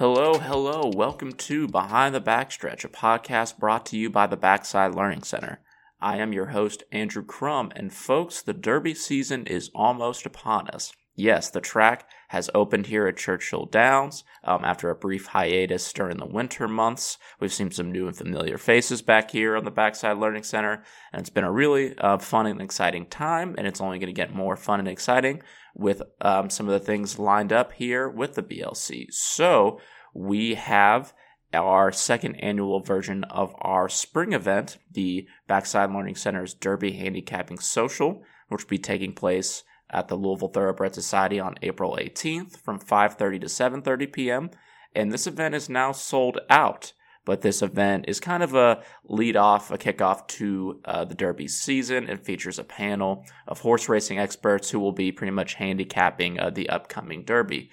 Hello. Welcome to Behind the Backstretch, a podcast brought to you by the Backside Learning Center. I am your host, Andrew Crumb, and folks, the Derby season is almost upon us. Yes, the track has opened here at Churchill Downs. After a brief hiatus during the winter months, we've seen some new and familiar faces back here on the Backside Learning Center, and it's been a really fun and exciting time, and it's only going to get more fun and exciting with some of the things lined up here with the BLC. So we have our second annual version of our spring event, the Backside Learning Center's Derby Handicapping Social, which will be taking place at the Louisville Thoroughbred Society on April 18th from 5:30 to 7:30 p.m. And this event is now sold out, but this event is kind of a lead-off, a kickoff to the Derby season, and features a panel of horse racing experts who will be pretty much handicapping the upcoming Derby.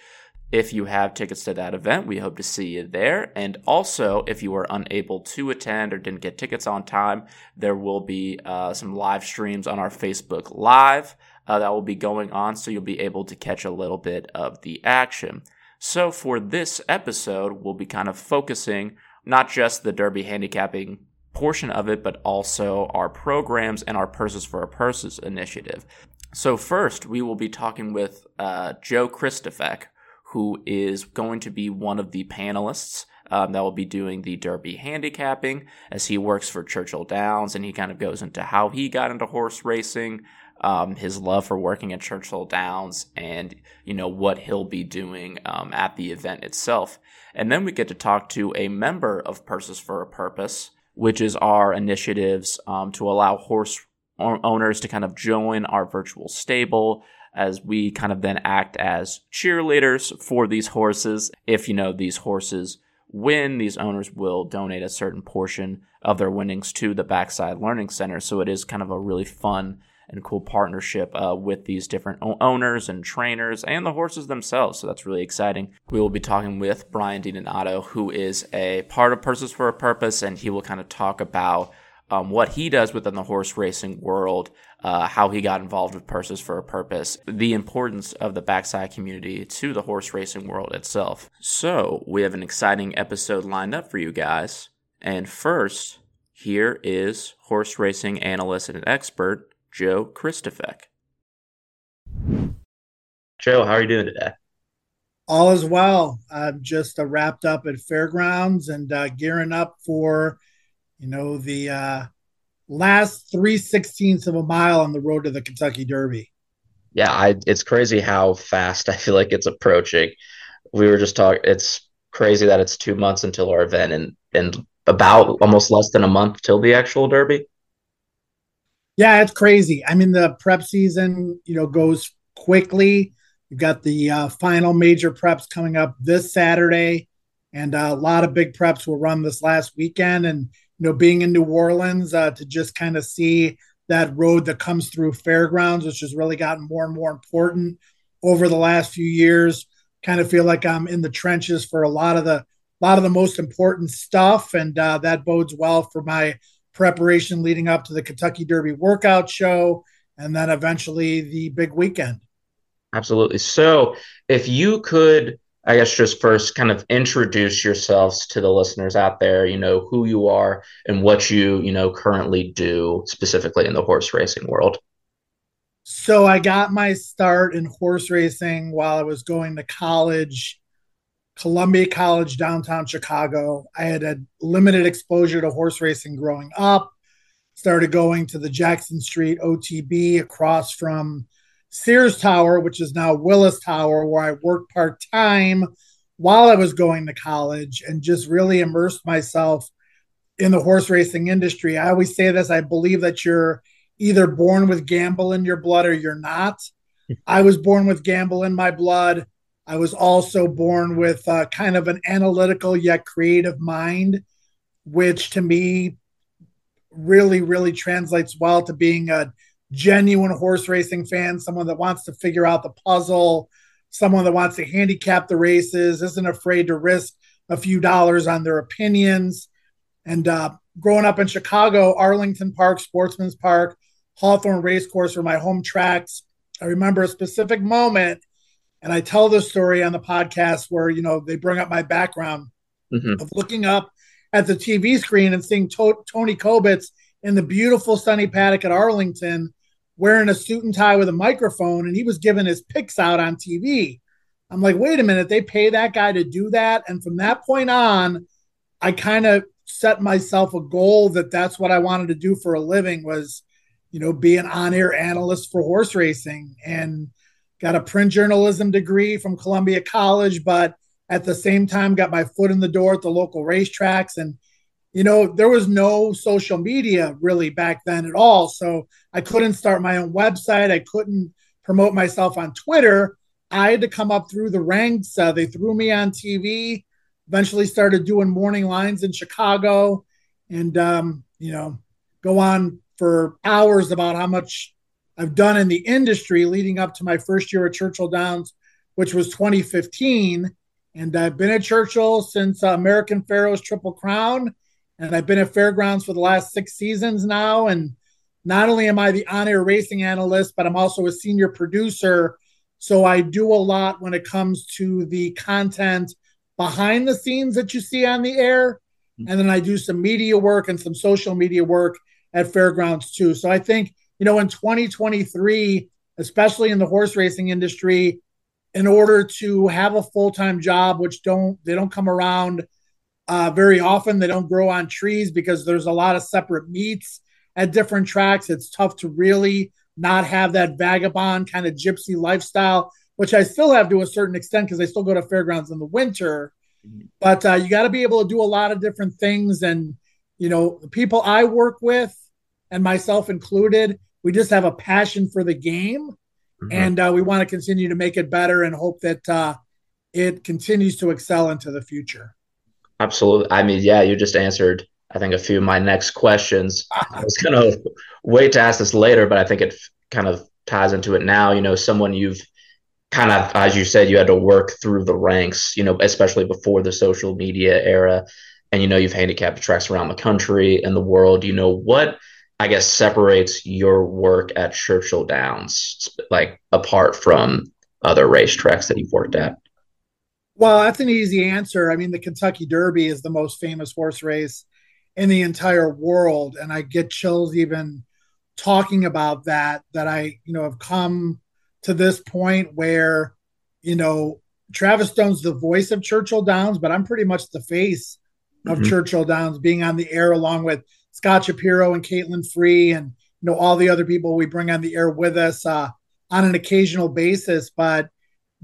If you have tickets to that event, we hope to see you there. And also, if you were unable to attend or didn't get tickets on time, there will be some live streams on our Facebook Live that will be going on, so you'll be able to catch a little bit of the action. So for this episode, we'll be kind of focusing not just the Derby handicapping portion of it, but also our programs and our Purses for a Purpose initiative. So first, we will be talking with Joe Kristufek, who is going to be one of the panelists that will be doing the Derby handicapping, as he works for Churchill Downs, and he kind of goes into how he got into horse racing, his love for working at Churchill Downs, and you know what he'll be doing at the event itself. And then we get to talk to a member of Purses for a Purpose, which is our initiatives to allow horse owners to kind of join our virtual stable, as we kind of then act as cheerleaders for these horses. If, you know, these horses win, these owners will donate a certain portion of their winnings to the Backside Learning Center. So it is kind of a really fun and cool partnership with these different owners and trainers and the horses themselves. So that's really exciting. We will be talking with Brian DiDonato, who is a part of Purses for a Purpose, and he will kind of talk about what he does within the horse racing world, how he got involved with Purses for a Purpose, the importance of the backside community to the horse racing world itself. So we have an exciting episode lined up for you guys. And first, here is horse racing analyst and expert, Joe Kristufek. Joe, how are you doing today? All is well. I'm just wrapped up at Fairgrounds and gearing up for the last 3/16 of a mile on the road to the Kentucky Derby. Yeah, it's crazy how fast I feel like it's approaching. We were just talking. It's crazy that it's 2 months until our event, and about almost less than a month till the actual Derby. Yeah, it's crazy. I mean, the prep season, goes quickly. You've got the final major preps coming up this Saturday, and a lot of big preps will run this last weekend. And being in New Orleans to just kind of see that road that comes through Fairgrounds, which has really gotten more and more important over the last few years. Kind of feel like I'm in the trenches for a lot of the most important stuff, and that bodes well for my preparation leading up to the Kentucky Derby workout show, and then eventually the big weekend. Absolutely. So, if you could, I guess, just first kind of introduce yourselves to the listeners out there, who you are and what you, currently do specifically in the horse racing world. So I got my start in horse racing while I was going to college, Columbia College, downtown Chicago. I had a limited exposure to horse racing growing up, started going to the Jackson Street OTB across from Sears Tower, which is now Willis Tower, where I worked part-time while I was going to college, and just really immersed myself in the horse racing industry. I always say this, I believe that you're either born with gamble in your blood or you're not. I was born with gamble in my blood. I was also born with kind of an analytical yet creative mind, which to me really, really translates well to being a genuine horse racing fan, someone that wants to figure out the puzzle, someone that wants to handicap the races, isn't afraid to risk a few dollars on their opinions. And growing up in Chicago, Arlington Park, Sportsman's Park, Hawthorne Racecourse were my home tracks. I remember a specific moment And I tell this story on the podcast where, you know, they bring up my background of looking up at the TV screen and seeing Tony Kobitz in the beautiful sunny paddock at Arlington wearing a suit and tie with a microphone, and he was giving his picks out on TV. I'm like, wait a minute, they pay that guy to do that? And from that point on, I kind of set myself a goal that that's what I wanted to do for a living was, you know, be an on-air analyst for horse racing, and got a print journalism degree from Columbia College, but at the same time got my foot in the door at the local racetracks. And, you know, there was no social media really back then at all. So I couldn't start my own website. I couldn't promote myself on Twitter. I had to come up through the ranks. They threw me on TV, eventually started doing morning lines in Chicago, and, you know, go on for hours about how much I've done in the industry leading up to my first year at Churchill Downs, which was 2015. And I've been at Churchill since American Pharaoh's Triple Crown. And I've been at Fairgrounds for the last 6 seasons now. And not only am I the on-air racing analyst, but I'm also a senior producer. So I do a lot when it comes to the content behind the scenes that you see on the air. And then I do some media work and some social media work at Fairgrounds too. So I think, you know, in 2023, especially in the horse racing industry, in order to have a full-time job, which they don't come around very often, they don't grow on trees because there's a lot of separate meets at different tracks. It's tough to really not have that vagabond kind of gypsy lifestyle, which I still have to a certain extent because I still go to Fairgrounds in the winter. But you got to be able to do a lot of different things. And, you know, the people I work with, and myself included, we just have a passion for the game, and we want to continue to make it better and hope that it continues to excel into the future. Absolutely. I mean, yeah, you just answered, I think, a few of my next questions. I was going to wait to ask this later, but I think it kind of ties into it now. You know, someone you've kind of, as you said, you had to work through the ranks, you know, especially before the social media era. And, you know, you've handicapped tracks around the country and the world. You know, what, I guess, separates your work at Churchill Downs, like, apart from other racetracks that you've worked at? Well, that's an easy answer. I mean, the Kentucky Derby is the most famous horse race in the entire world. And I get chills even talking about that I, you know, have come to this point where, you know, Travis Stone's the voice of Churchill Downs, but I'm pretty much the face of Churchill Downs, being on the air along with Scott Shapiro and Caitlin Free and, you know, all the other people we bring on the air with us on an occasional basis. But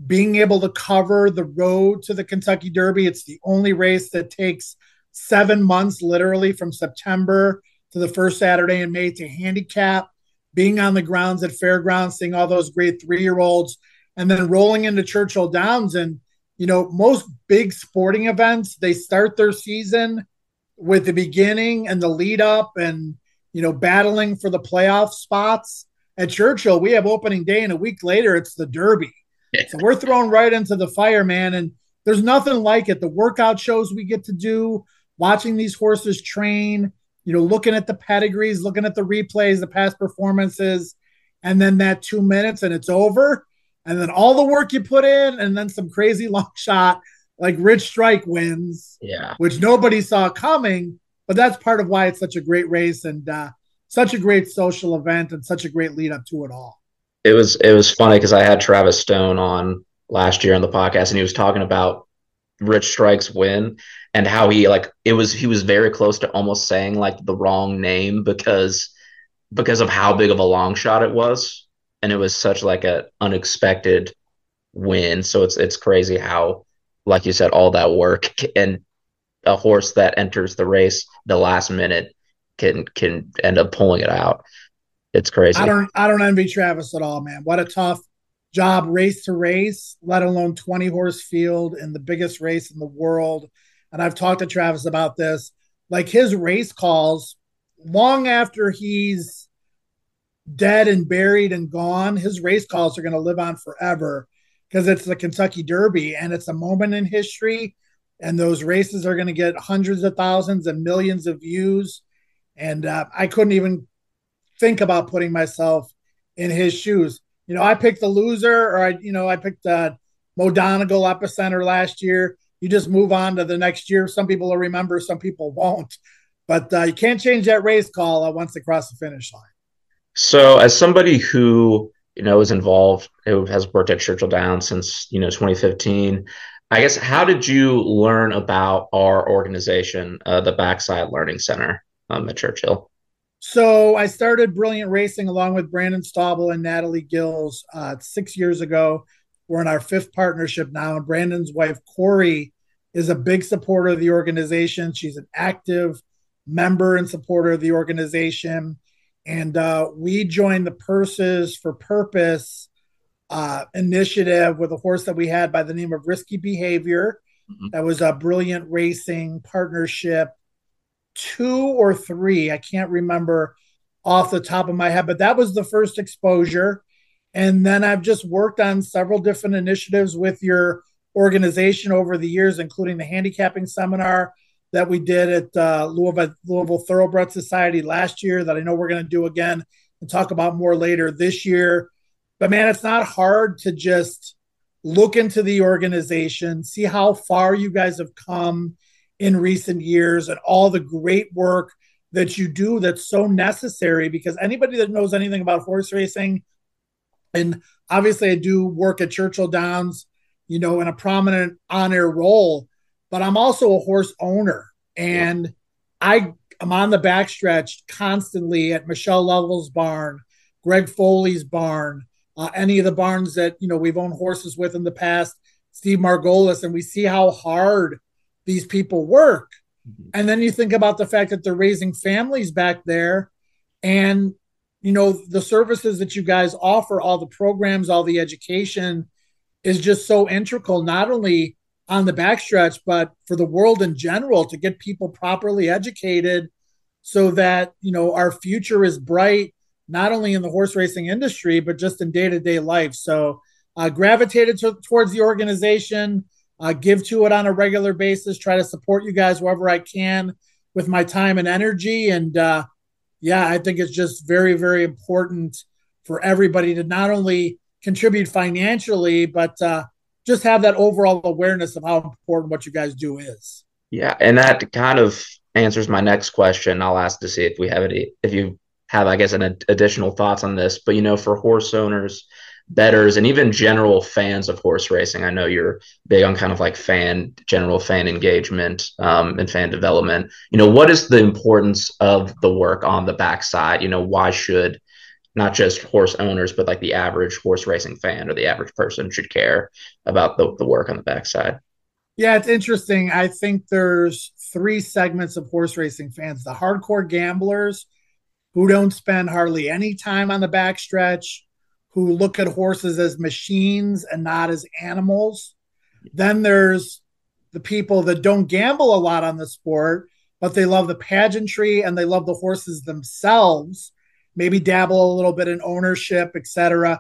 being able to cover the road to the Kentucky Derby, it's the only race that takes 7 months, literally from September to the first Saturday in May, to handicap, being on the grounds at Fairgrounds, seeing all those great 3-year-olds, and then rolling into Churchill Downs. And, you know, most big sporting events, they start their season with the beginning and the lead up and, you know, battling for the playoff spots. At Churchill, we have opening day, and a week later it's the Derby. So we're thrown right into the fire, man. And there's nothing like it. The workout shows we get to do, watching these horses train, you know, looking at the pedigrees, looking at the replays, the past performances, and then that 2 minutes and it's over. And then all the work you put in, and then some crazy long shot like Rich Strike wins, which nobody saw coming. But that's part of why it's such a great race and such a great social event and such a great lead up to it all. It was funny because I had Travis Stone on last year on the podcast, and he was talking about Rich Strike's win and how he was very close to almost saying like the wrong name because of how big of a long shot it was, and it was such like an unexpected win. So it's crazy how, like you said, all that work and a horse that enters the race the last minute can end up pulling it out. It's crazy. I don't envy Travis at all, man. What a tough job, race to race, let alone 20 horse field in the biggest race in the world. And I've talked to Travis about this, like his race calls long after he's dead and buried and gone, his race calls are going to live on forever. Because it's the Kentucky Derby, and it's a moment in history, and those races are going to get hundreds of thousands and millions of views. And I couldn't even think about putting myself in his shoes. You know, I picked the loser, or I picked Mo Donegal Epicenter last year. You just move on to the next year. Some people will remember, some people won't. But you can't change that race call once they cross the finish line. So as somebody who, you know, is involved, who has worked at Churchill Downs since, 2015, I guess, how did you learn about our organization, the Backside Learning Center at Churchill? So I started Brilliant Racing along with Brandon Staubel and Natalie Gills 6 years ago. We're in our fifth partnership now, and Brandon's wife, Corey, is a big supporter of the organization. She's an active member and supporter of the organization. And we joined the Purses for Purpose initiative with a horse that we had by the name of Risky Behavior. Mm-hmm. That was a Brilliant Racing partnership 2 or 3, I can't remember off the top of my head, but that was the first exposure. And then I've just worked on several different initiatives with your organization over the years, including the handicapping seminar that we did at Louisville Thoroughbred Society last year that I know we're going to do again and talk about more later this year. But man, it's not hard to just look into the organization, see how far you guys have come in recent years and all the great work that you do that's so necessary, because anybody that knows anything about horse racing, and obviously I do work at Churchill Downs, in a prominent on-air role, but I'm also a horse owner, and I am on the backstretch constantly at Michelle Lovell's barn, Greg Foley's barn, any of the barns that, we've owned horses with in the past, Steve Margolis, and we see how hard these people work. Mm-hmm. And then you think about the fact that they're raising families back there, and, the services that you guys offer, all the programs, all the education is just so integral, not only on the backstretch, but for the world in general, to get people properly educated so that, our future is bright, not only in the horse racing industry, but just in day-to-day life. So gravitated towards the organization. Give to it on a regular basis, try to support you guys wherever I can with my time and energy. And I think it's just very, very important for everybody to not only contribute financially, but just have that overall awareness of how important what you guys do is. Yeah. And that kind of answers my next question. I'll ask to see if we have any, if you have, I guess, an additional thoughts on this, but for horse owners, bettors, and even general fans of horse racing. I know you're big on kind of like general fan engagement and fan development. What is the importance of the work on the backside? Why should not just horse owners, but like the average horse racing fan or the average person should care about the work on the backside? Yeah, it's interesting. I think there's 3 segments of horse racing fans. The hardcore gamblers who don't spend hardly any time on the backstretch, who look at horses as machines and not as animals. Then there's the people that don't gamble a lot on the sport, but they love the pageantry and they love the horses themselves, maybe dabble a little bit in ownership, etc.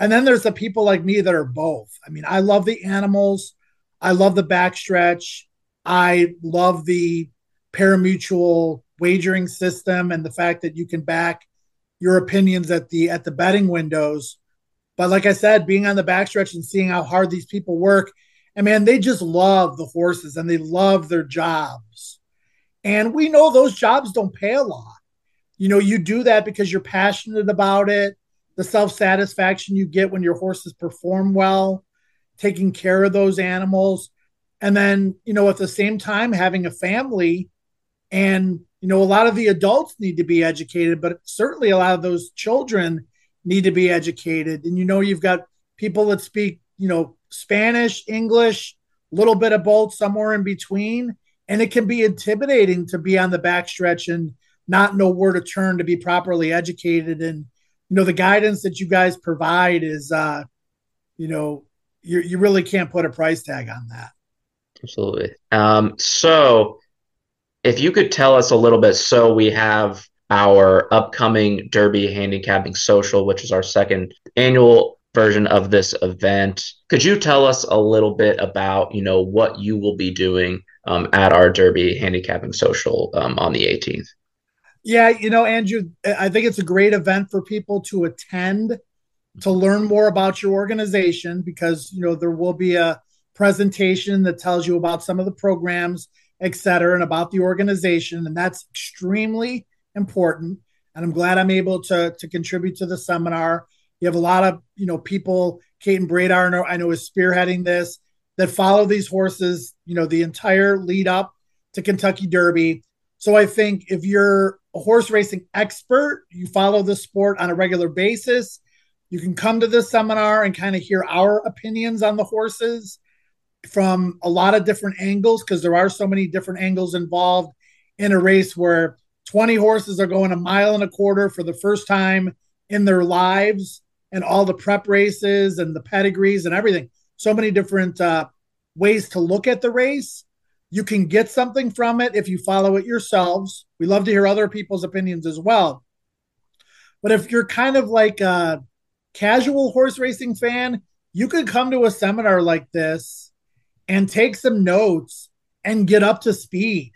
And then there's the people like me that are both. I mean, I love the animals. I love the backstretch. I love the parimutuel wagering system and the fact that you can back your opinions at the betting windows. But like I said, being on the backstretch and seeing how hard these people work, and man, they just love the horses and they love their jobs. And we know those jobs don't pay a lot. You do that because you're passionate about it, the self-satisfaction you get when your horses perform well, taking care of those animals. And then, at the same time, having a family and a lot of the adults need to be educated, but certainly a lot of those children need to be educated. And, you've got people that speak, Spanish, English, a little bit of both, somewhere in between. And it can be intimidating to be on the backstretch and not know where to turn to be properly educated. And, the guidance that you guys provide is, you really can't put a price tag on that. Absolutely. So if you could tell us a little bit, so we have our upcoming Derby Handicapping Social, which is our second annual version of this event. Could you tell us a little bit about, what you will be doing at our Derby Handicapping Social on the 18th? Yeah, Andrew, I think it's a great event for people to attend. to learn more about your organization, because, you know, there will be a presentation that tells you about some of the programs, et cetera, and about the organization. And that's extremely important. And I'm glad I'm able to contribute to the seminar. You have a lot of, you know, people, Kate and Bradar, I know, is spearheading this, that follow these horses, you know, the entire lead up to Kentucky Derby. So I think if you're a horse racing expert, you follow the sport on a regular basis, you can come to this seminar and kind of hear our opinions on the horses from a lot of different angles, because there are so many different angles involved in a race where 20 horses are going 1.25 miles for the first time in their lives, and all the prep races and the pedigrees and everything. So many different ways to look at the race. You can get something from it if you follow it yourselves. We love to hear other people's opinions as well. But if you're kind of like a casual horse racing fan, you could come to a seminar like this and take some notes and get up to speed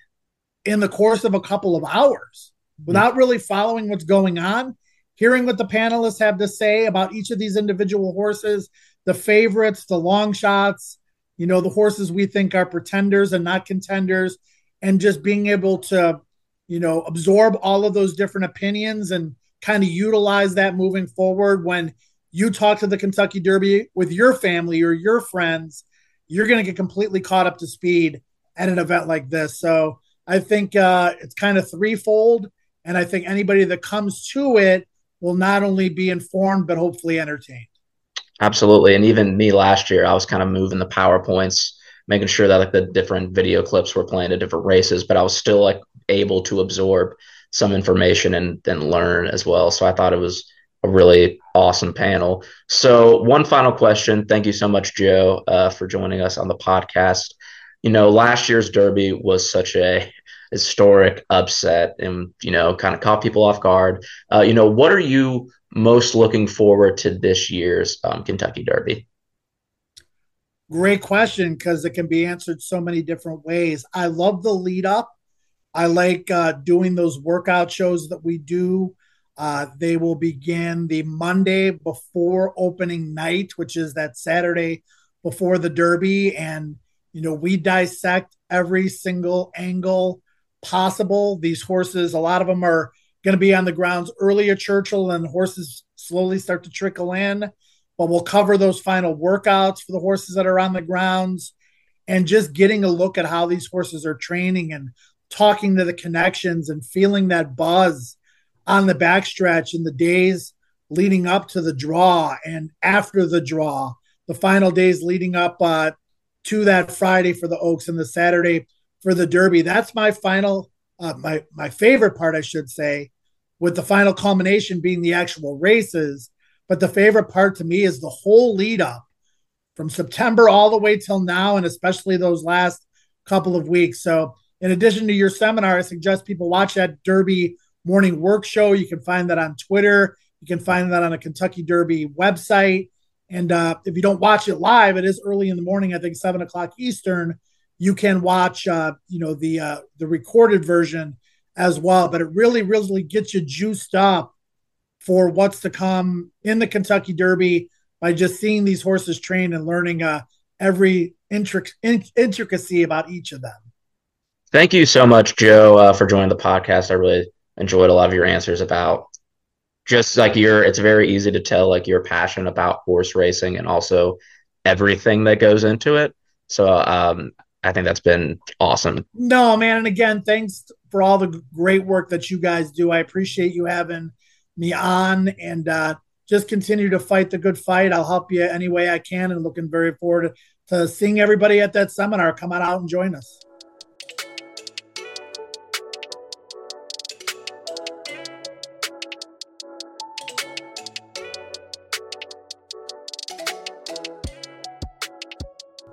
in the course of a couple of hours without really following what's going on, hearing what the panelists have to say about each of these individual horses, the favorites, the long shots, you know, the horses we think are pretenders and not contenders, and just being able to, you know, absorb all of those different opinions and kind of utilize that moving forward. When you talk to the Kentucky Derby with your family or your friends, you're going to get completely caught up to speed at an event like this. So I think it's kind of threefold. And I think anybody that comes to it will not only be informed, but hopefully entertained. Absolutely. And even me last year, I was kind of moving the PowerPoints, making sure that like the different video clips were playing at different races, but I was still like able to absorb some information and then learn as well. So I thought it was a really awesome panel. So one final question. Thank you so much, Joe, for joining us on the podcast. You know, last year's Derby was such a historic upset and, you know, kind of caught people off guard. You know, what are you most looking forward to this year's Kentucky Derby? Great question, because it can be answered so many different ways. I love the lead up. I like doing those workout shows that we do. They will begin the Monday before opening night, which is that Saturday before the Derby. And, you know, we dissect every single angle possible. These horses, a lot of them are going to be on the grounds early at Churchill, and horses slowly start to trickle in. But we'll cover those final workouts for the horses that are on the grounds, and just getting a look at how these horses are training and talking to the connections and feeling that buzz on the backstretch in the days leading up to the draw and after the draw, the final days leading up to that Friday for the Oaks and the Saturday for the Derby. That's my final, my favorite part, I should say, with the final culmination being the actual races. But the favorite part to me is the whole lead up from September all the way till now, and especially those last couple of weeks. So in addition to your seminar, I suggest people watch that Derby morning work show. You can find that on Twitter. You can find that on a Kentucky Derby website. And if you don't watch it live, it is early in the morning, I think 7 o'clock Eastern, you can watch the recorded version as well. But it really, really gets you juiced up for what's to come in the Kentucky Derby by just seeing these horses train and learning every intricacy about each of them. Thank you so much, Joe, for joining the podcast. I really enjoyed a lot of your answers about just like it's very easy to tell like your passion about horse racing and also everything that goes into it. So I think that's been awesome. No, man. And again, thanks for all the great work that you guys do. I appreciate you having me on, and just continue to fight the good fight. I'll help you any way I can, and looking very forward to seeing everybody at that seminar. Come on out and join us.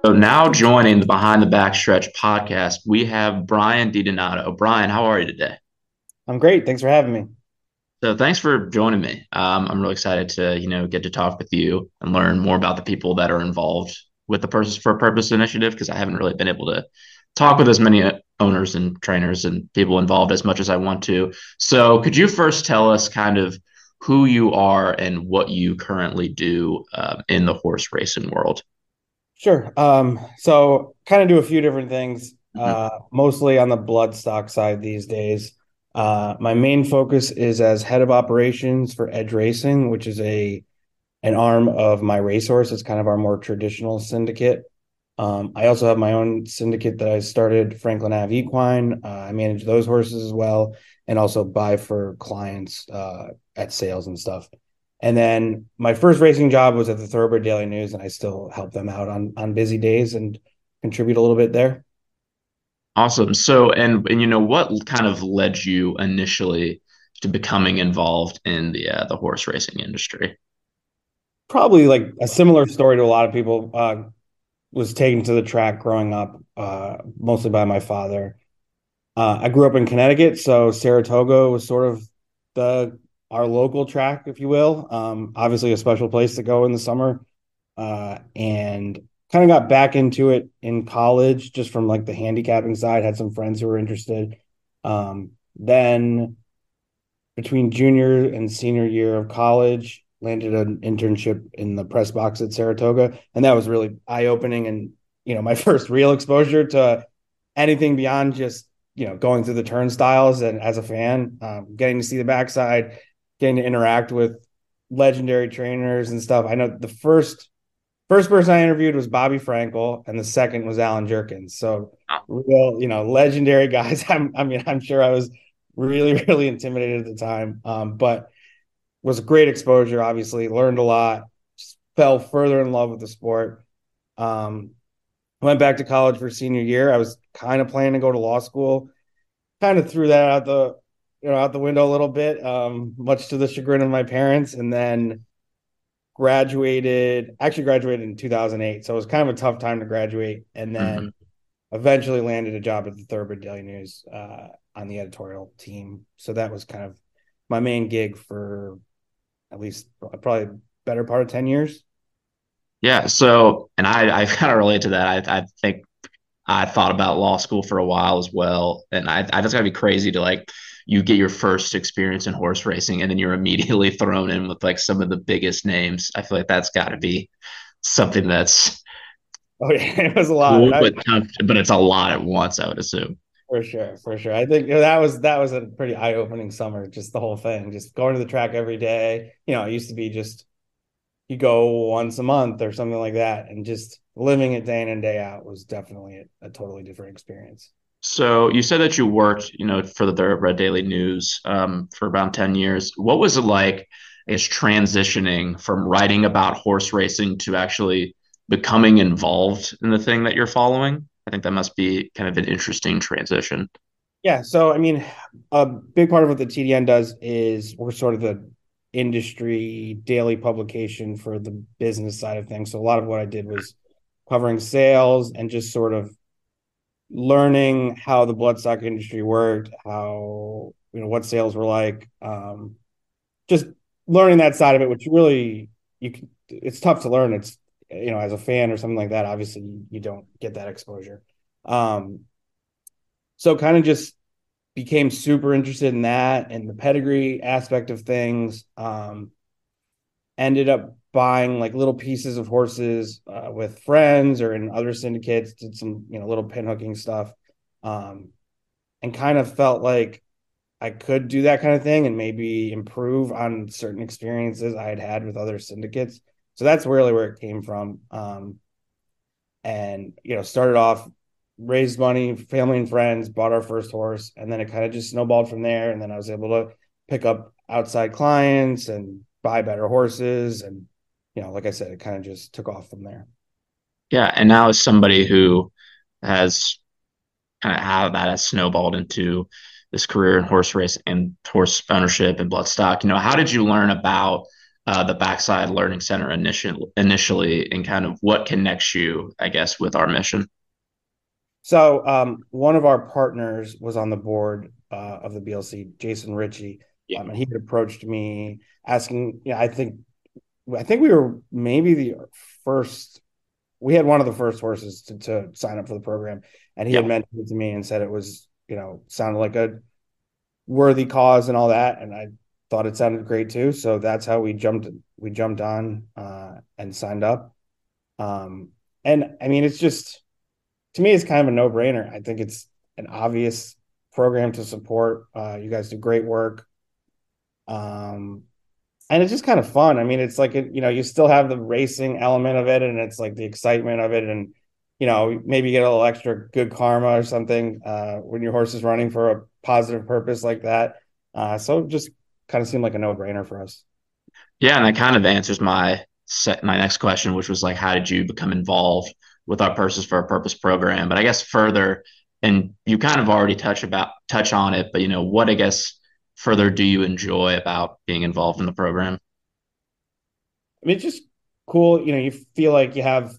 So now joining the Behind the Backstretch podcast, we have Brian DiDonato. Brian, how are you today? I'm great. Thanks for having me. So thanks for joining me. I'm really excited to, you know, get to talk with you and learn more about the people that are involved with the Purses for a Purpose initiative, because I haven't really been able to talk with as many owners and trainers and people involved as much as I want to. So could you first tell us kind of who you are and what you currently do in the horse racing world. Sure. So kind of do a few different things, mostly on the bloodstock side these days. My main focus is as head of operations for Edge Racing, which is an arm of My Racehorse. It's kind of our more traditional syndicate. I also have my own syndicate that I started, Franklin Ave Equine. I manage those horses as well, and also buy for clients at sales and stuff. And then my first racing job was at the Thoroughbred Daily News, and I still help them out on busy days and contribute a little bit there. Awesome. So, and you know, what kind of led you initially to becoming involved in the horse racing industry? Probably like a similar story to a lot of people. Was taken to the track growing up, mostly by my father. I grew up in Connecticut, so Saratoga was sort of our local track, if you will. Obviously a special place to go in the summer, and kind of got back into it in college, just from like the handicapping side. Had some friends who were interested. Then between junior and senior year of college, landed an internship in the press box at Saratoga. And that was really eye-opening and, you know, my first real exposure to anything beyond just, you know, going through the turnstiles and as a fan, getting to see the backside, getting to interact with legendary trainers and stuff. I know the first person I interviewed was Bobby Frankel, and the second was Alan Jerkins. So real, you know, legendary guys. I'm sure I was really, really intimidated at the time. But was a great exposure, obviously, learned a lot, just fell further in love with the sport. Went back to college for senior year. I was kind of planning to go to law school, kind of threw that out the window a little bit, much to the chagrin of my parents, and then graduated in 2008. So it was kind of a tough time to graduate, and then eventually landed a job at the Thoroughbred Daily News on the editorial team. So that was kind of my main gig for at least probably the better part of 10 years. Yeah. So, and I kind of relate to that. I think I thought about law school for a while as well. And I just gotta be crazy to like, you get your first experience in horse racing and then you're immediately thrown in with like some of the biggest names. I feel like that's gotta be something that's, oh yeah, it was a lot, cool, but it's a lot at once, I would assume. For sure. I think that was a pretty eye-opening summer, just the whole thing, just going to the track every day. You know, it used to be just you go once a month or something like that, and just living it day in and day out was definitely a totally different experience. So you said that you worked, you know, for the Thoroughbred Daily News for around 10 years. What was it like, I guess, transitioning from writing about horse racing to actually becoming involved in the thing that you're following? I think that must be kind of an interesting transition. Yeah. So, I mean, a big part of what the TDN does is we're sort of the industry daily publication for the business side of things. So a lot of what I did was covering sales and just sort of learning how the bloodstock industry worked, how, you know, what sales were like, just learning that side of it, which really it's tough to learn. It's, you know, as a fan or something like that, obviously you don't get that exposure. So kind of just became super interested in that and the pedigree aspect of things. Ended up buying like little pieces of horses with friends or in other syndicates, did some, you know, little pinhooking stuff, and kind of felt like I could do that kind of thing and maybe improve on certain experiences I had had with other syndicates. So that's really where it came from. And, you know, started off, raised money, family and friends, bought our first horse, and then it kind of just snowballed from there. And then I was able to pick up outside clients and buy better horses. And, you know, like I said, it kind of just took off from there. Yeah. And now as somebody who has kind of how that has snowballed into this career in horse race and horse ownership and bloodstock, you know, how did you learn about the Backside Learning Center initially, and kind of what connects you, I guess, with our mission? So one of our partners was on the board of the BLC, Jason Ritchie, and he had approached me asking, you know, I think we were maybe we had one of the first horses to sign up for the program, and he had mentioned it to me and said it was, you know, sounded like a worthy cause and all that, and I thought it sounded great too. So that's how we jumped on and signed up. And I mean, it's just, to me, it's kind of a no-brainer. I think it's an obvious program to support. You guys do great work. And it's just kind of fun. I mean, it's like, you know, you still have the racing element of it, and it's like the excitement of it. And, you know, maybe you get a little extra good karma or something when your horse is running for a positive purpose like that. So it just kind of seemed like a no-brainer for us. Yeah, and that kind of answers my next question, which was like, how did you become involved with our Purses for a Purpose program? But I guess further, and you kind of already touch on it, but, you know, what, I guess, further do you enjoy about being involved in the program? I mean, it's just cool. You know, you feel like you have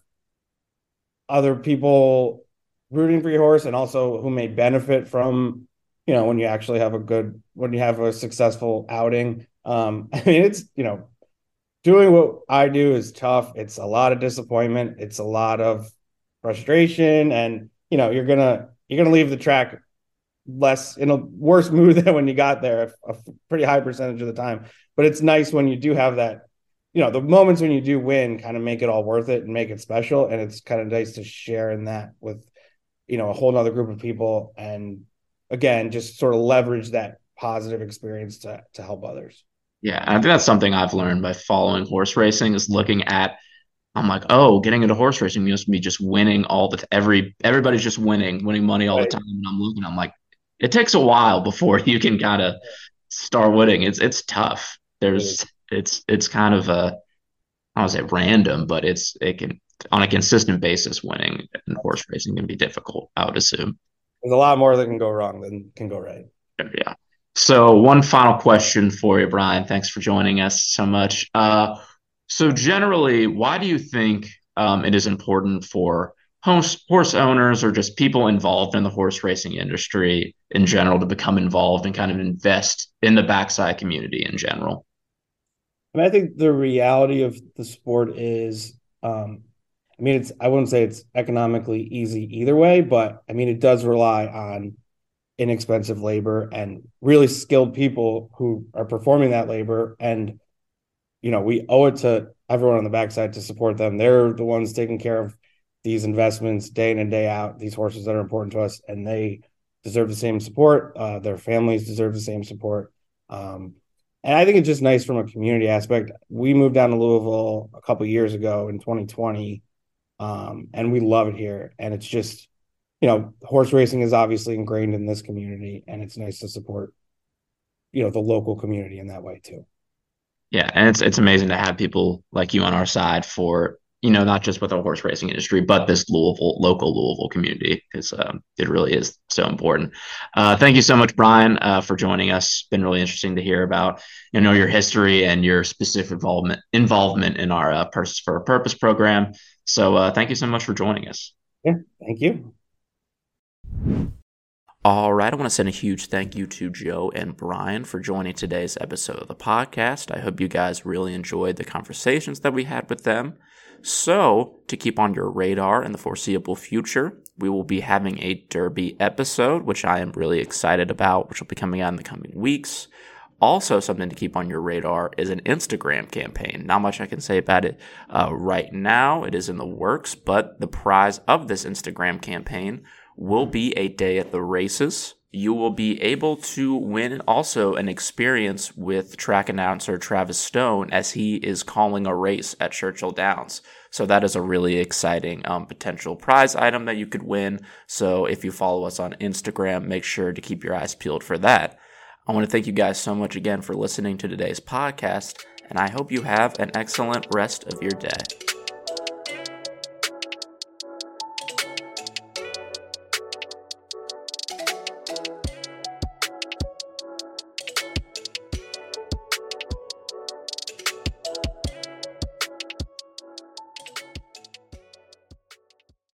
other people rooting for your horse, and also who may benefit from, you know, when you actually have when you have a successful outing. I mean, it's, you know, doing what I do is tough. It's a lot of disappointment. It's a lot of frustration, and, you know, you're going to leave the track less in a worse mood than when you got there a pretty high percentage of the time. But it's nice when you do have that, you know, the moments when you do win kind of make it all worth it and make it special. And it's kind of nice to share in that with, you know, a whole nother group of people. And again, just sort of leverage that positive experience to help others. Yeah. And I think that's something I've learned by following horse racing is looking at, I'm like, oh, getting into horse racing must be just winning all the time. Everybody's just winning money all right. The time. And I'm like, it takes a while before you can kind of start winning. It's tough. It's kind of a, I don't want to say random, but it can, on a consistent basis, winning in horse racing can be difficult, I would assume. There's a lot more that can go wrong than can go right. Yeah. So one final question for you, Brian. Thanks for joining us so much. So generally, why do you think it is important for horse owners or just people involved in the horse racing industry in general to become involved and kind of invest in the backside community in general? And I think the reality of the sport is, I mean, I wouldn't say it's economically easy either way, but I mean, it does rely on inexpensive labor and really skilled people who are performing that labor. And, you know, we owe it to everyone on the backside to support them. They're the ones taking care of these investments day in and day out, these horses that are important to us, and they deserve the same support. Their families deserve the same support. And I think it's just nice from a community aspect. We moved down to Louisville a couple of years ago in 2020, and we love it here. And it's just, you know, horse racing is obviously ingrained in this community, and it's nice to support, you know, the local community in that way too. Yeah, and it's amazing to have people like you on our side for, you know, not just with our horse racing industry, but this local Louisville community is, it really is so important. Thank you so much, Brian, for joining us. It's been really interesting to hear about, you know, your history and your specific involvement in our Purses for a Purpose program. So thank you so much for joining us. Yeah, thank you. All right, I want to send a huge thank you to Joe and Brian for joining today's episode of the podcast. I hope you guys really enjoyed the conversations that we had with them. So, to keep on your radar in the foreseeable future, we will be having a Derby episode, which I am really excited about, which will be coming out in the coming weeks. Also, something to keep on your radar is an Instagram campaign. Not much I can say about it right now. It is in the works, but the prize of this Instagram campaign will be a day at the races. You will be able to win also an experience with track announcer Travis Stone as he is calling a race at Churchill Downs. So that is a really exciting potential prize item that you could win. So if you follow us on Instagram, make sure to keep your eyes peeled for that. I want to thank you guys so much again for listening to today's podcast, and I hope you have an excellent rest of your day.